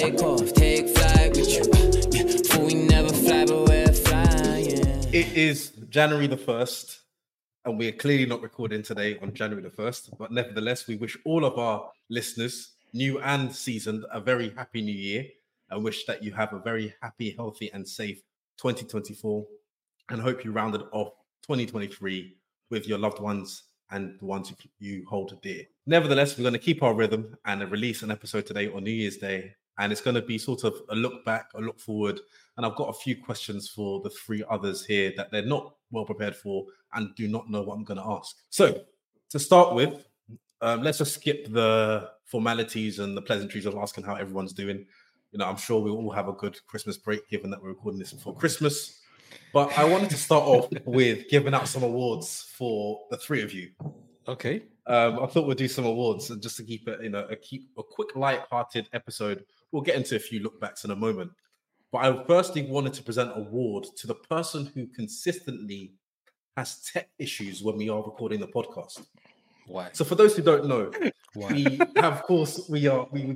Take off, take flight with you. For we never fly, but we're flying. It is January the 1st, and we are clearly not recording today on January the 1st. But nevertheless, we wish all of our listeners, new and seasoned, a very happy new year. I wish that you have a very happy, healthy, and safe 2024, and hope you rounded off 2023 with your loved ones and the ones you hold dear. Nevertheless, we're going to keep our rhythm and release an episode today on New Year's Day, and it's going to be sort of a look back, a look forward, and I've got a few questions for the three others here that they're not well prepared for and do not know what I'm going to ask. So to start with, let's just skip the formalities and the pleasantries of asking how everyone's doing. You know, I'm sure we'll all have a good Christmas break, given that we're recording this before Christmas. But I wanted to start off with giving out some awards for the three of you. Okay. I thought we'd do some awards, and just to keep it, you know, a quick, light-hearted episode. We'll get into a few lookbacks in a moment. But I firstly wanted to present an award to the person who consistently has tech issues when we are recording the podcast. Why? So for those who don't know, we have a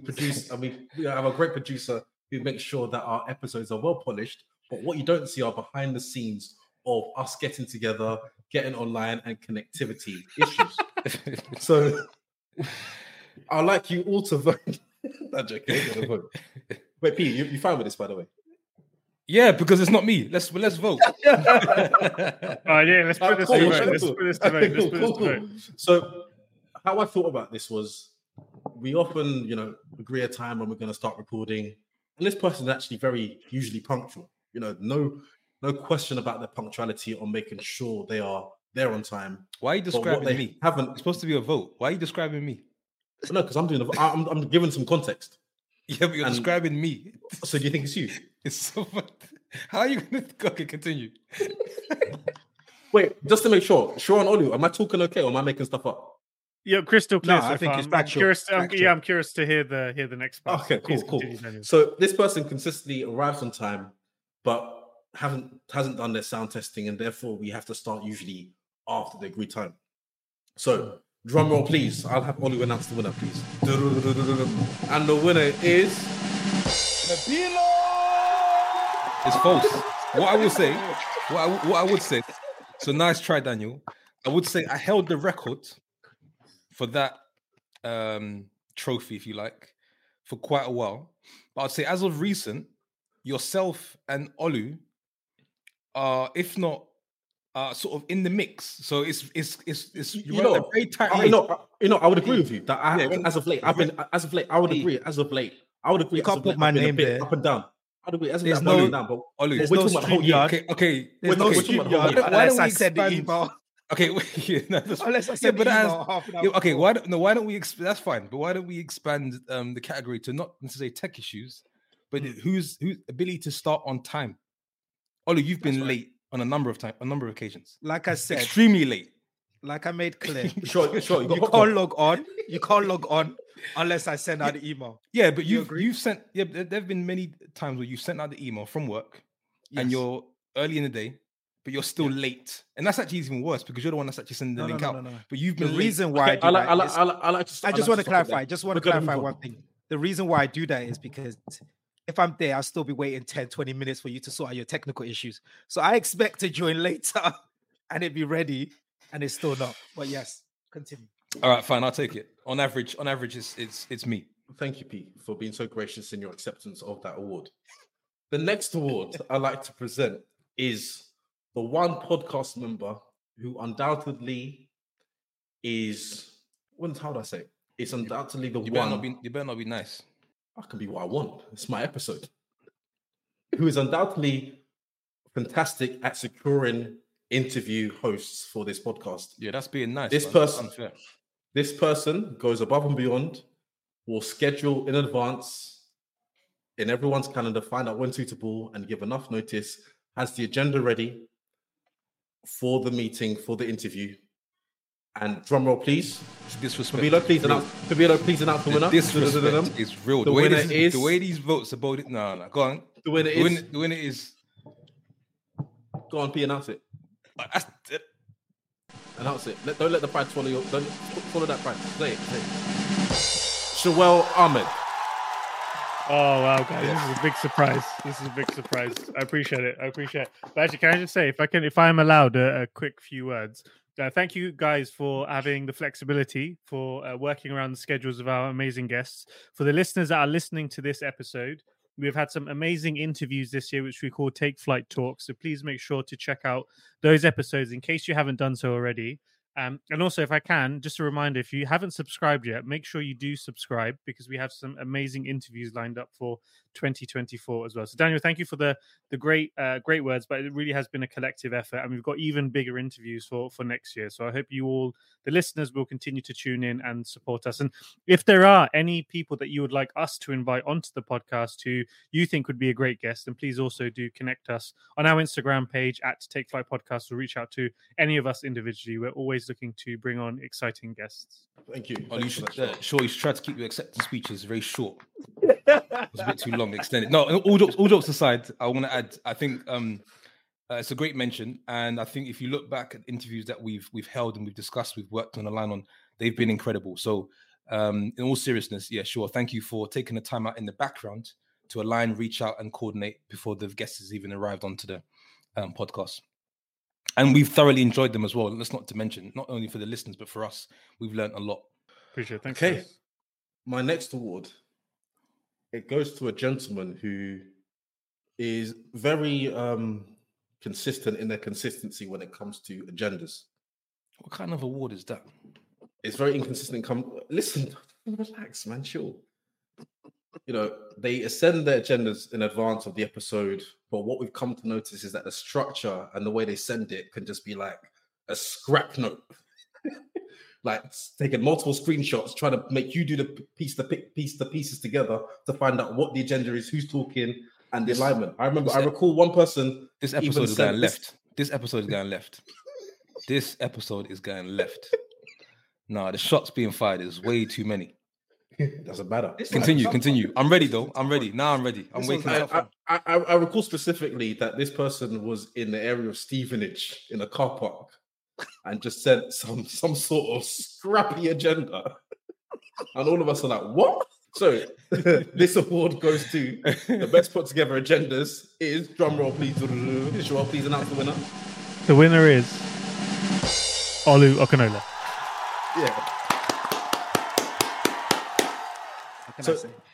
great producer who makes sure that our episodes are well polished. But what you don't see are behind the scenes of us getting together, getting online, and connectivity issues. So I'd like you all to vote. That's okay. Wait, P, you're fine with this, by the way? Yeah, because it's not me. Let's vote. Let's put this to vote. So how I thought about this was, we often, you know, agree a time when we're going to start recording. And this person is actually very usually punctual. You know, no question about their punctuality or making sure they are there on time. Why are you describing me? It's supposed to be a vote. Why are you describing me? No, because I'm giving some context. Yeah, but you're describing me. So do you think it's you? It's so funny. How are you going to... Okay, continue. Wait, just to make sure. Shawn, Olu, am I talking okay, or am I making stuff up? Yeah, crystal clear. No, I think it's factual. I'm curious to hear the next part. Okay, cool. So this person consistently arrives on time, but hasn't done their sound testing, and therefore we have to start usually after the agreed time. So drum roll, please. I'll have Olu announce the winner, please. And the winner is... It's false. What I would say. So nice try, Daniel. I would say I held the record for that trophy, if you like, for quite a while. But I'd say as of recent, yourself and Olu are, if not, sort of in the mix. So it's you know, very tight. I would agree with you that as of late, I would agree. You can't put my name there. Up and down. That's fine. But why don't we expand the category to not necessarily tech issues, but whose ability to start on time? Olu, you've been late on a number of occasions. Like I said, extremely late. Like I made clear. Sure. You can't log on unless I send out the email. Yeah, but there've been many times where you sent out the email from work, and you're early in the day, but you're still late. And that's actually even worse, because you're the one that's actually sending the link out. No. But you've been I just want to clarify one thing. The reason why I do that is because if I'm there, I'll still be waiting 10, 20 minutes for you to sort out your technical issues. So I expect to join later and it'd be ready. And it's still not. But yes, continue. All right, fine. I'll take it. On average, it's me. Thank you, Pete, for being so gracious in your acceptance of that award. The next award I'd like to present is the one podcast member who undoubtedly is... How would I say? It's undoubtedly the one... You better not be nice. I can be what I want. It's my episode. Who is undoubtedly fantastic at securing... interview hosts for this podcast. Yeah, that's being nice. This person goes above and beyond, will schedule in advance in everyone's calendar, find out when suitable, and give enough notice, has the agenda ready for the meeting, for the interview. And drum roll, please. Pabilo, please announce the winner. Disrespect is real. The way these votes are voted. No, go on. The winner is... Go on, P, announce it. Announce it. Don't let the pride swallow you. Don't follow that pride. Say it. Shawel Ahmed. Oh, wow, guys. This is a big surprise. I appreciate it. But actually, can I just say, if I'm allowed a quick few words, thank you guys for having the flexibility, for working around the schedules of our amazing guests. For the listeners that are listening to this episode, we've had some amazing interviews this year, which we call Take Flight Talks. So please make sure to check out those episodes in case you haven't done so already. And also, if I can, just a reminder, if you haven't subscribed yet, make sure you do subscribe, because we have some amazing interviews lined up for 2024 as well. So, Daniel, thank you for the great words, but it really has been a collective effort, and we've got even bigger interviews for next year. So I hope you all, the listeners, will continue to tune in and support us. And if there are any people that you would like us to invite onto the podcast who you think would be a great guest, then please also do connect us on our Instagram page at Take Flight Podcast, or reach out to any of us individually. We're always looking to bring on exciting guests. Thank you. Olu, you should try to keep your acceptance speeches very short. It was a bit too long, extended. No, all jokes aside, I want to add, I think it's a great mention. And I think if you look back at interviews that we've held and we've discussed, we've worked on a line on, they've been incredible. So in all seriousness, yeah, sure. Thank you for taking the time out in the background to align, reach out and coordinate before the guest has even arrived onto the podcast. And we've thoroughly enjoyed them as well. Let's not to mention, not only for the listeners, but for us, we've learned a lot. Appreciate it. Thanks. Okay. Guys. My next award, it goes to a gentleman who is very consistent in their consistency when it comes to agendas. What kind of award is that? It's very inconsistent. Listen, relax, man, chill. You know, they ascend their agendas in advance of the episode, but what we've come to notice is that the structure and the way they send it can just be like a scrap note, like taking multiple screenshots, trying to make you do the pieces together to find out what the agenda is, who's talking, and the alignment. I recall one person. This episode is going left. Nah, the shots being fired is way too many. Doesn't matter. Continue. I'm ready. I recall specifically that this person was in the area of Stevenage in a car park and just sent some sort of scrappy agenda. And all of us are like, what? So this award goes to the best put together agendas is, drumroll please, Shawel, please announce the winner. The winner is Olu Okanola. Yeah.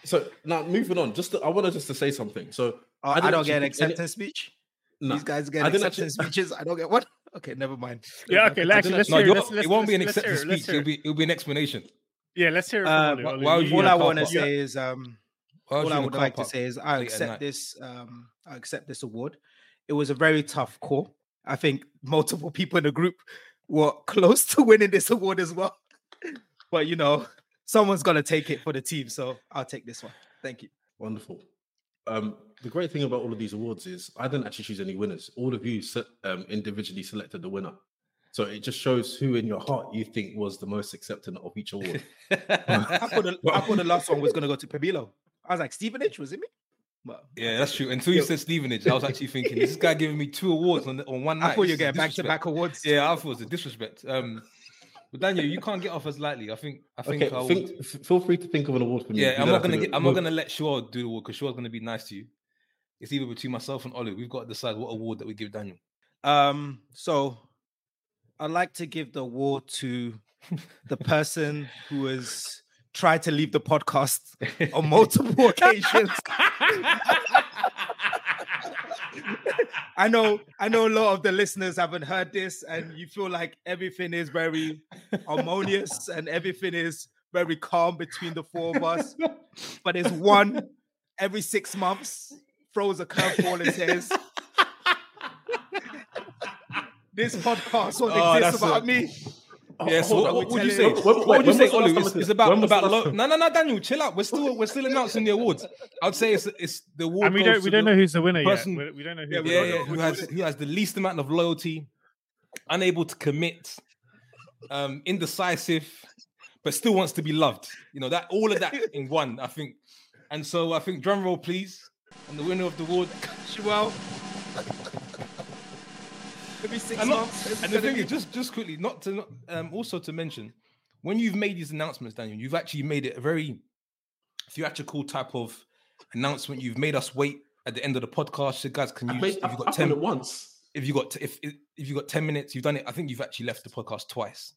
So now moving on, I wanted just to say something. So I don't get an acceptance speech. No. These guys get acceptance speeches. I don't get one. Okay, never mind. Yeah, okay. Let's hear it. It won't be an acceptance speech. It'll be an explanation. Yeah, let's hear it. All I want to say is, I accept this. I accept this award. It was a very tough call. I think multiple people in the group were close to winning this award as well, but you know. Someone's going to take it for the team, so I'll take this one. Thank you. Wonderful. The great thing about all of these awards is I didn't actually choose any winners. All of you individually selected the winner. So it just shows who in your heart you think was the most accepting of each award. I thought the last one was going to go to Pabilo. I was like, Stevenage, was it me? But, yeah, that's true. Until you said Stevenage, I was actually thinking, this guy giving me two awards on one night. I thought you were getting back-to-back awards. Yeah, I thought it was a disrespect. But Daniel, you can't get off as lightly. Feel free to think of an award for me. Yeah, I'm not gonna let Shawel do the award, because Shawel's gonna be nice to you. It's either between myself and Olu. We've got to decide what award that we give Daniel. So I'd like to give the award to the person who has tried to leave the podcast on multiple occasions. I know a lot of the listeners haven't heard this, and you feel like everything is very harmonious and everything is very calm between the four of us. But there's one every 6 months throws a curveball and says, this podcast won't exist without me. Yeah, so what would you say? What would you say, Olu? It's about low. No, Daniel, chill out. We're still announcing the awards. I'd say it's the award. And we don't know who's the winner yet. We don't know who has the least amount of loyalty, unable to commit, indecisive, but still wants to be loved. You know, that all of that in one, I think. And so I think drum roll, please. And the winner of the award, Shawel. Every 6 months. And the thing is, just quickly, also to mention, when you've made these announcements, Daniel, you've actually made it a very theatrical type of announcement. You've made us wait at the end of the podcast. So guys, can you? If you got 10 at once, if you got 10 minutes, you've done it. I think you've actually left the podcast twice.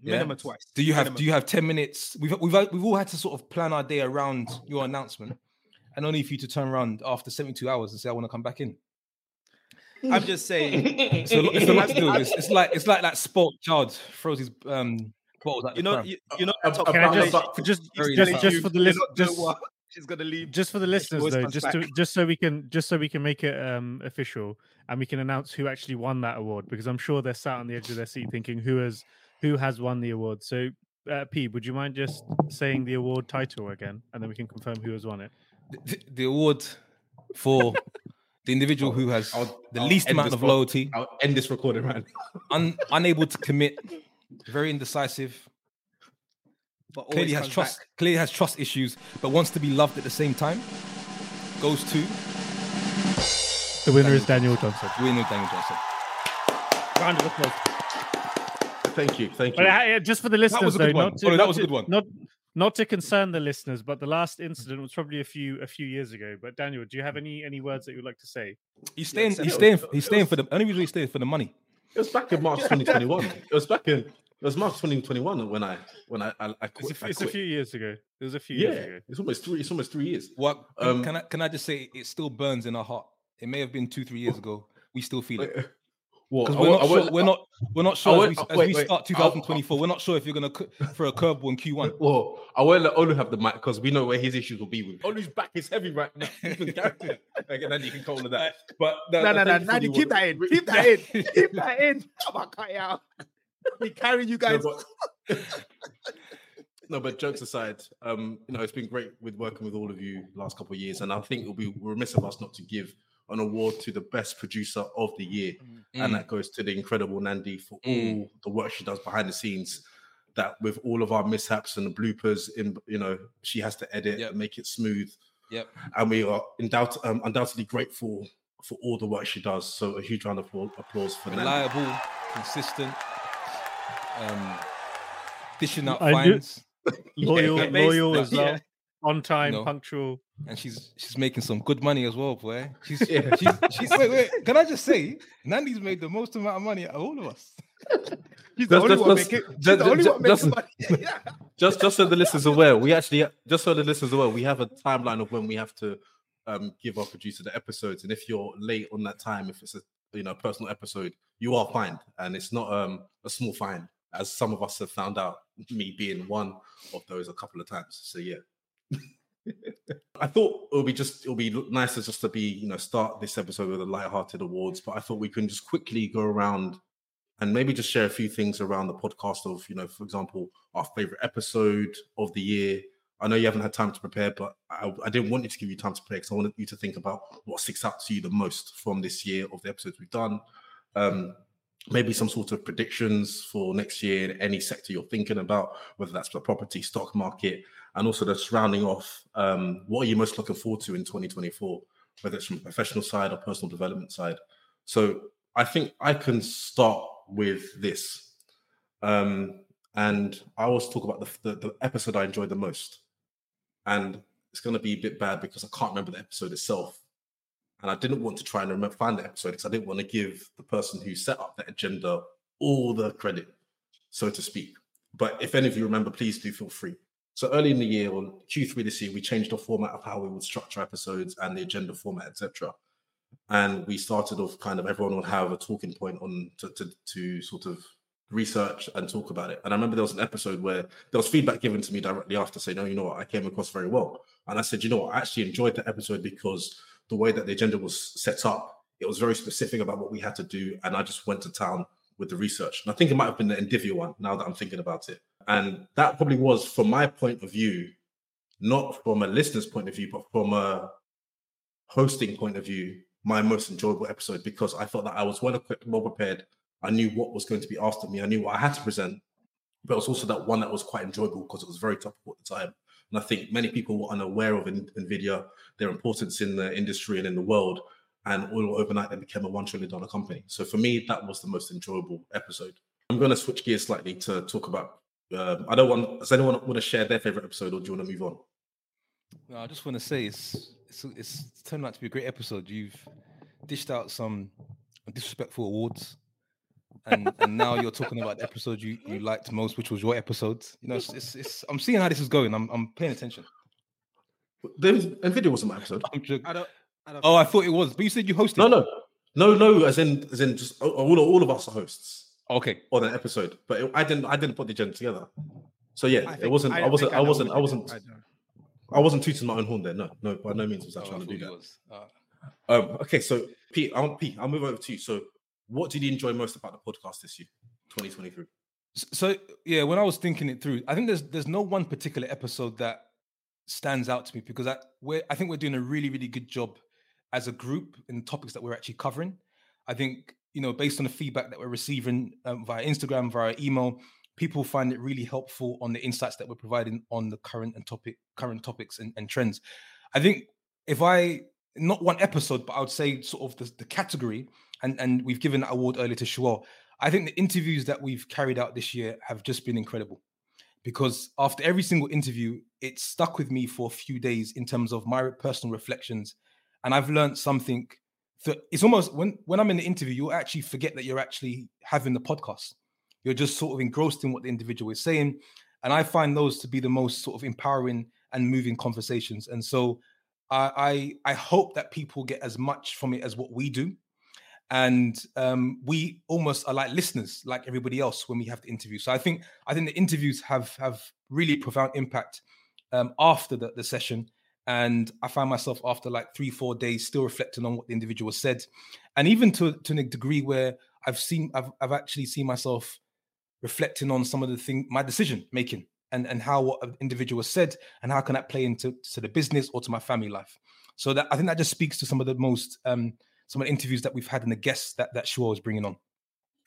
Yeah? Minimum twice. Do you have 10 minutes? We've all had to sort of plan our day around your announcement, and only for you to turn around after 72 hours and say, "I want to come back in." I'm just saying. So it's a lot to do. It's like that sport child throws his bottles at She's gonna leave. Just for the listeners, though, just so we can make it official, and we can announce who actually won that award, because I'm sure they're sat on the edge of their seat thinking who has won the award. So, P, would you mind just saying the award title again, and then we can confirm who has won it? The award for the individual who has the least amount of loyalty. I'll end this recording right now. Unable to commit, very indecisive. But clearly has trust issues, but wants to be loved at the same time. Goes to the winner is Daniel Johnson. Round of applause. Thank you. But just for the listeners, that was a good one, not to concern the listeners, but the last incident was probably a few years ago. But Daniel, do you have any words that you'd like to say? He's staying for the money. It was back in March 2021. It was March 2021 when I quit. It was a few years ago. It's almost three years. What can I just say? It still burns in our heart. It may have been 2-3 years ago. We still feel it. Because we're not sure as we start 2024. We're not sure if you're gonna for a curveball in Q1. Well, I won't let Olu have the mic because we know where his issues will be with. Olu's back is heavy right now. Again, Nandi can call that. But no, Nandi, keep that in. Come on, cut it out. We carry you guys. No, but jokes aside, it's been great with working with all of you the last couple of years, and I think it'll be remiss of us not to give an award to the best producer of the year, and that goes to the incredible Nandi for all the work she does behind the scenes. That with all of our mishaps and the bloopers, she has to edit and make it smooth. Yep, and we are undoubtedly grateful for all the work she does. So a huge round of applause for Nandi. Reliable, consistent. Dishing out fines, loyal as well, on time, punctual, and she's making some good money as well, boy. Wait. Can I just say, Nandi's made the most amount of money out of all of us. She's the only one making money. Just so the listeners are aware, we have a timeline of when we have to give our producer the episodes, and if you're late on that time, if it's a personal episode, you are fined, and it's not a small fine, as some of us have found out, me being one of those a couple of times. So yeah, I thought it'll be nicer just to start this episode with a lighthearted awards, but I thought we can just quickly go around and maybe just share a few things around the podcast of, for example, our favorite episode of the year. I know you haven't had time to prepare, but I didn't want you to give you time to prepare because I wanted you to think about what sticks out to you the most from this year of the episodes we've done. Maybe some sort of predictions for next year in any sector you're thinking about, whether that's the property, stock market, and also just rounding off, what are you most looking forward to in 2024, whether it's from a professional side or personal development side. So I think I can start with this. And I always talk about the episode I enjoyed the most. And it's going to be a bit bad because I can't remember the episode itself. And I didn't want to try and find the episode because I didn't want to give the person who set up that agenda all the credit, so to speak. But if any of you remember, please do feel free. So early in the year, on Q3 this year, we changed the format of how we would structure episodes and the agenda format, etc. And we started off kind of everyone would have a talking point on to sort of research and talk about it. And I remember there was an episode where there was feedback given to me directly after saying, "No, you know what, I came across very well." And I said, "You know what, I actually enjoyed that episode because the way that the agenda was set up, it was very specific about what we had to do. And I just went to town with the research." And I think it might have been the Nvidia one, now that I'm thinking about it. And that probably was, from my point of view, not from a listener's point of view, but from a hosting point of view, my most enjoyable episode, because I felt that I was well equipped, well prepared. I knew what was going to be asked of me. I knew what I had to present. But it was also that one that was quite enjoyable because it was very topical at the time. And I think many people were unaware of NVIDIA, their importance in the industry and in the world, and all overnight they became a $1 trillion company. So for me, that was the most enjoyable episode. I'm going to switch gears slightly to talk about, does anyone want to share their favorite episode, or do you want to move on? No, I just want to say it's turned out to be a great episode. You've dished out some disrespectful awards, and now you're talking about the episode you liked most, which was your episode. You know, it's I'm seeing how this is going. I'm paying attention. Nvidia wasn't my episode. I thought it was, but you said you hosted. No. As in, just all of us are hosts. Okay, on an episode, but I didn't put the agenda together. So yeah, I wasn't tooting my own horn there. No, by no means was I trying to do that. Okay, so Pete, I'll move over to you. So, what did you enjoy most about the podcast this year, 2023? So yeah, when I was thinking it through, I think there's no one particular episode that stands out to me, because I think we're doing a really, really good job as a group in topics that we're actually covering. I think, you know, based on the feedback that we're receiving via Instagram, via email, people find it really helpful on the insights that we're providing on the current topics and trends. I think if not one episode, but I would say sort of the category, and we've given that award earlier to Shawel, I think the interviews that we've carried out this year have just been incredible, because after every single interview, it stuck with me for a few days in terms of my personal reflections. And I've learned something. It's almost when I'm in the interview, you'll actually forget that you're actually having the podcast. You're just sort of engrossed in what the individual is saying. And I find those to be the most sort of empowering and moving conversations. And so I hope that people get as much from it as what we do. And we almost are like listeners, like everybody else, when we have the interview. So I think the interviews have really profound impact after the session. And I find myself after like 3-4 days still reflecting on what the individual said. And even to a degree where I've actually seen myself reflecting on some of the things, my decision making and how what an individual said and how can that play into the business or to my family life. So that I think that just speaks to some of the most, some of the interviews that we've had and the guests that Shawel is bringing on.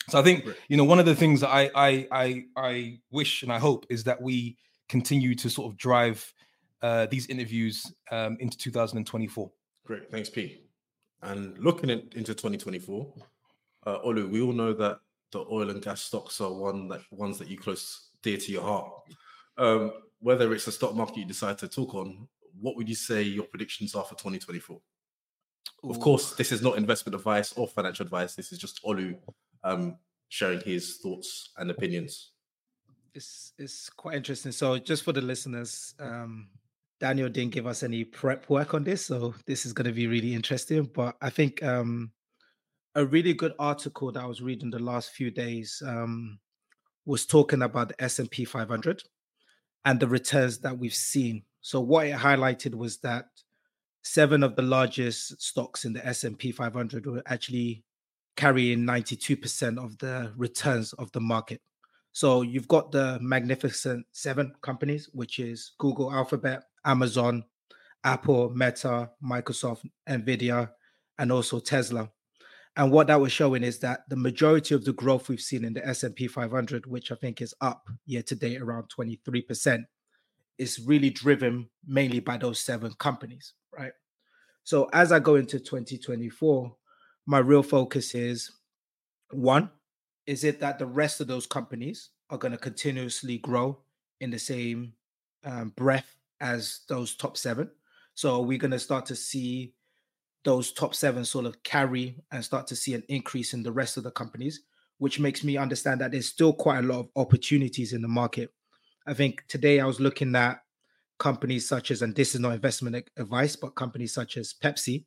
So I think, you know, one of the things that I wish and I hope is that we continue to sort of drive these interviews into 2024. Great, thanks, P. And looking into 2024, Olu, we all know that the oil and gas stocks are ones that you close dear to your heart. Whether it's a stock market you decide to talk on, what would you say your predictions are for 2024? Of course, this is not investment advice or financial advice. This is just Olu sharing his thoughts and opinions. It's quite interesting. So just for the listeners, Daniel didn't give us any prep work on this, so this is going to be really interesting. But I think a really good article that I was reading the last few days was talking about the S&P 500 and the returns that we've seen. So what it highlighted was that 7 of the largest stocks in the S&P 500 were actually carrying 92% of the returns of the market. So you've got the magnificent 7 companies, which is Google, Alphabet, Amazon, Apple, Meta, Microsoft, Nvidia, and also Tesla. And what that was showing is that the majority of the growth we've seen in the S&P 500, which I think is up year to date around 23%, is really driven mainly by those 7 companies, right? So as I go into 2024, my real focus is, 1, is it that the rest of those companies are going to continuously grow in the same breath as those top 7? So we're going to start to see those top 7 sort of carry and start to see an increase in the rest of the companies, which makes me understand that there's still quite a lot of opportunities in the market. I think today I was looking at companies such as, and this is not investment advice, but companies such as Pepsi.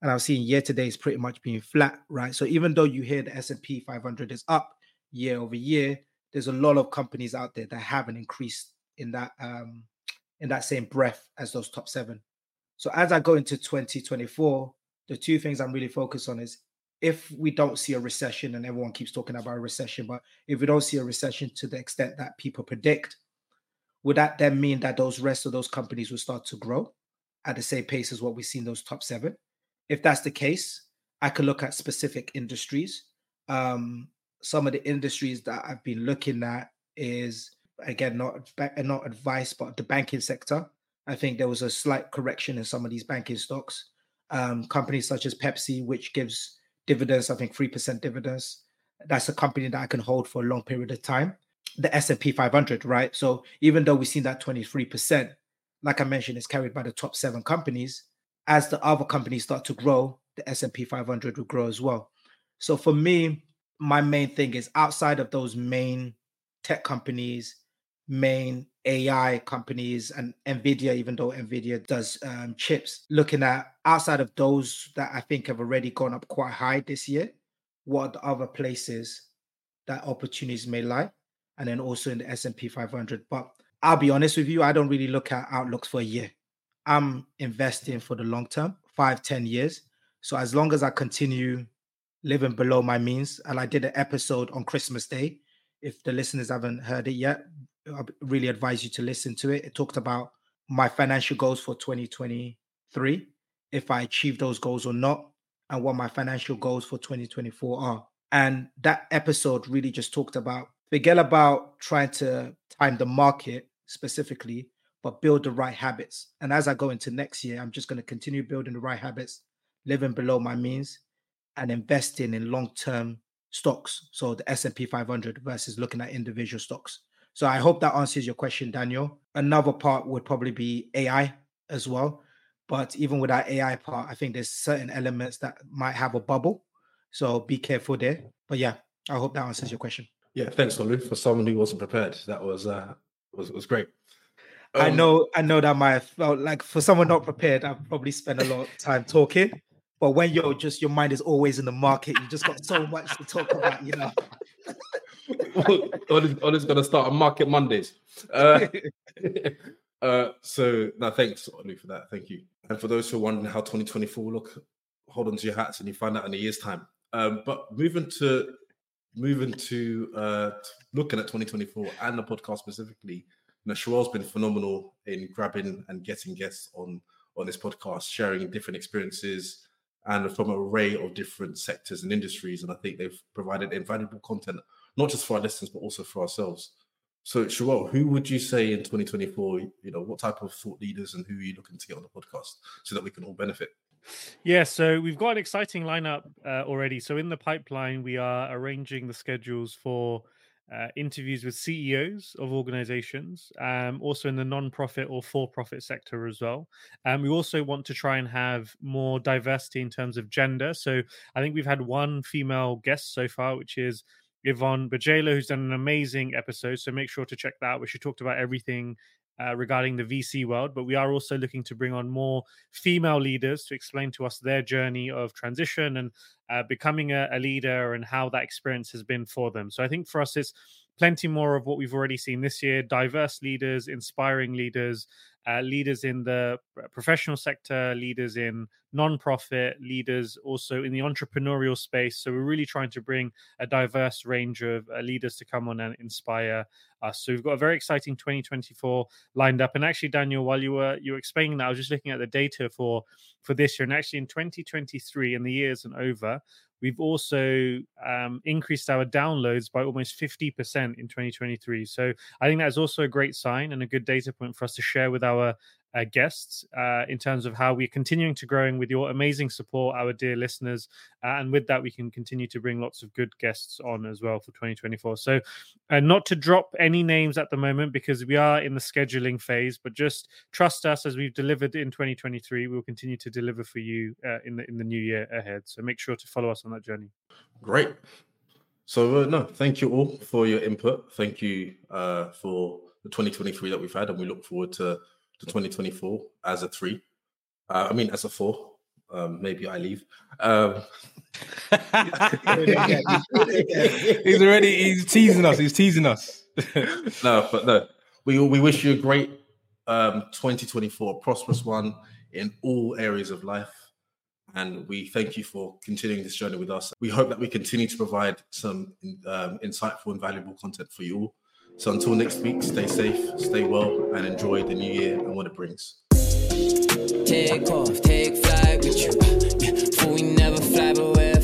And I've seen year to date is pretty much being flat, right? So even though you hear the S&P 500 is up year over year, there's a lot of companies out there that haven't increased in that same breath as those top 7. So as I go into 2024, the 2 things I'm really focused on is, if we don't see a recession, and everyone keeps talking about a recession, but if we don't see a recession to the extent that people predict, would that then mean that those rest of those companies will start to grow at the same pace as what we've seen those top 7? If that's the case, I could look at specific industries. Some of the industries that I've been looking at is, again, not advice, but the banking sector. I think there was a slight correction in some of these banking stocks. Companies such as Pepsi, which gives dividends, I think 3% dividends. That's a company that I can hold for a long period of time. The S&P 500, right? So even though we've seen that 23%, like I mentioned, is carried by the top 7 companies. As the other companies start to grow, the S&P 500 will grow as well. So for me, my main thing is outside of those main tech companies, main AI companies, and Nvidia, even though Nvidia does chips, looking at outside of those that I think have already gone up quite high this year, what are the other places that opportunities may lie? And then also in the S&P 500. But I'll be honest with you, I don't really look at outlooks for a year. I'm investing for the long term, 5-10 years. So as long as I continue living below my means, and I did an episode on Christmas Day, if the listeners haven't heard it yet, I really advise you to listen to it. It talked about my financial goals for 2023, if I achieve those goals or not, and what my financial goals for 2024 are. And that episode really just talked about, forget about trying to time the market specifically, but build the right habits. And as I go into next year, I'm just going to continue building the right habits, living below my means, and investing in long-term stocks. So the S&P 500 versus looking at individual stocks. So I hope that answers your question, Daniel. Another part would probably be AI as well. But even with that AI part, I think there's certain elements that might have a bubble. So be careful there. But yeah, I hope that answers your question. Yeah, thanks, Olu. For someone who wasn't prepared, that was great. I know that might have felt like for someone not prepared, I've probably spent a lot of time talking. But when you're just, your mind is always in the market, you just got so much to talk about, you know. Olu's going to start on Market Mondays. So, thanks, Olu, for that. Thank you. And for those who are wondering how 2024 will look, hold on to your hats and you find out in a year's time. But moving to looking at 2024 and the podcast specifically, you know, Shawel's been phenomenal in grabbing and getting guests on this podcast, sharing different experiences and from an array of different sectors and industries. And I think they've provided invaluable content, not just for our listeners, but also for ourselves. So, Shawel, who would you say in 2024, you know, what type of thought leaders and who are you looking to get on the podcast so that we can all benefit? Yeah, so we've got an exciting lineup already. So in the pipeline, we are arranging the schedules for interviews with CEOs of organizations, also in the non-profit or for-profit sector as well. We also want to try and have more diversity in terms of gender. So I think we've had one female guest so far, which is Yvonne Bajela, who's done an amazing episode. So make sure to check that out, where she talked about everything regarding the VC world. But we are also looking to bring on more female leaders to explain to us their journey of transition and becoming a leader and how that experience has been for them. So I think for us, it's plenty more of what we've already seen this year: diverse leaders, inspiring leaders, leaders in the professional sector, leaders in nonprofit, leaders also in the entrepreneurial space. So we're really trying to bring a diverse range of leaders to come on and inspire us. So we've got a very exciting 2024 lined up. And actually, Daniel, while you were explaining that, I was just looking at the data for this year. And actually, in 2023, in the years and over, we've also increased our downloads by almost 50% in 2023. So I think that's also a great sign and a good data point for us to share with our guests in terms of how we're continuing to growing with your amazing support, our dear listeners. And with that, we can continue to bring lots of good guests on as well for 2024. So not to drop any names at the moment because we are in the scheduling phase, but just trust us as we've delivered in 2023. We'll continue to deliver for you in the new year ahead. So make sure to follow us on that journey. Great. So thank you all for your input. Thank you for the 2023 that we've had, and we look forward to 2024 as a 3. As a 4. Maybe I leave. He's teasing us. No. We wish you a great 2024, a prosperous one in all areas of life. And we thank you for continuing this journey with us. We hope that we continue to provide some insightful and valuable content for you all. So until next week, stay safe, stay well, and enjoy the new year and what it brings. Take off, take flight with you. For we never fly, but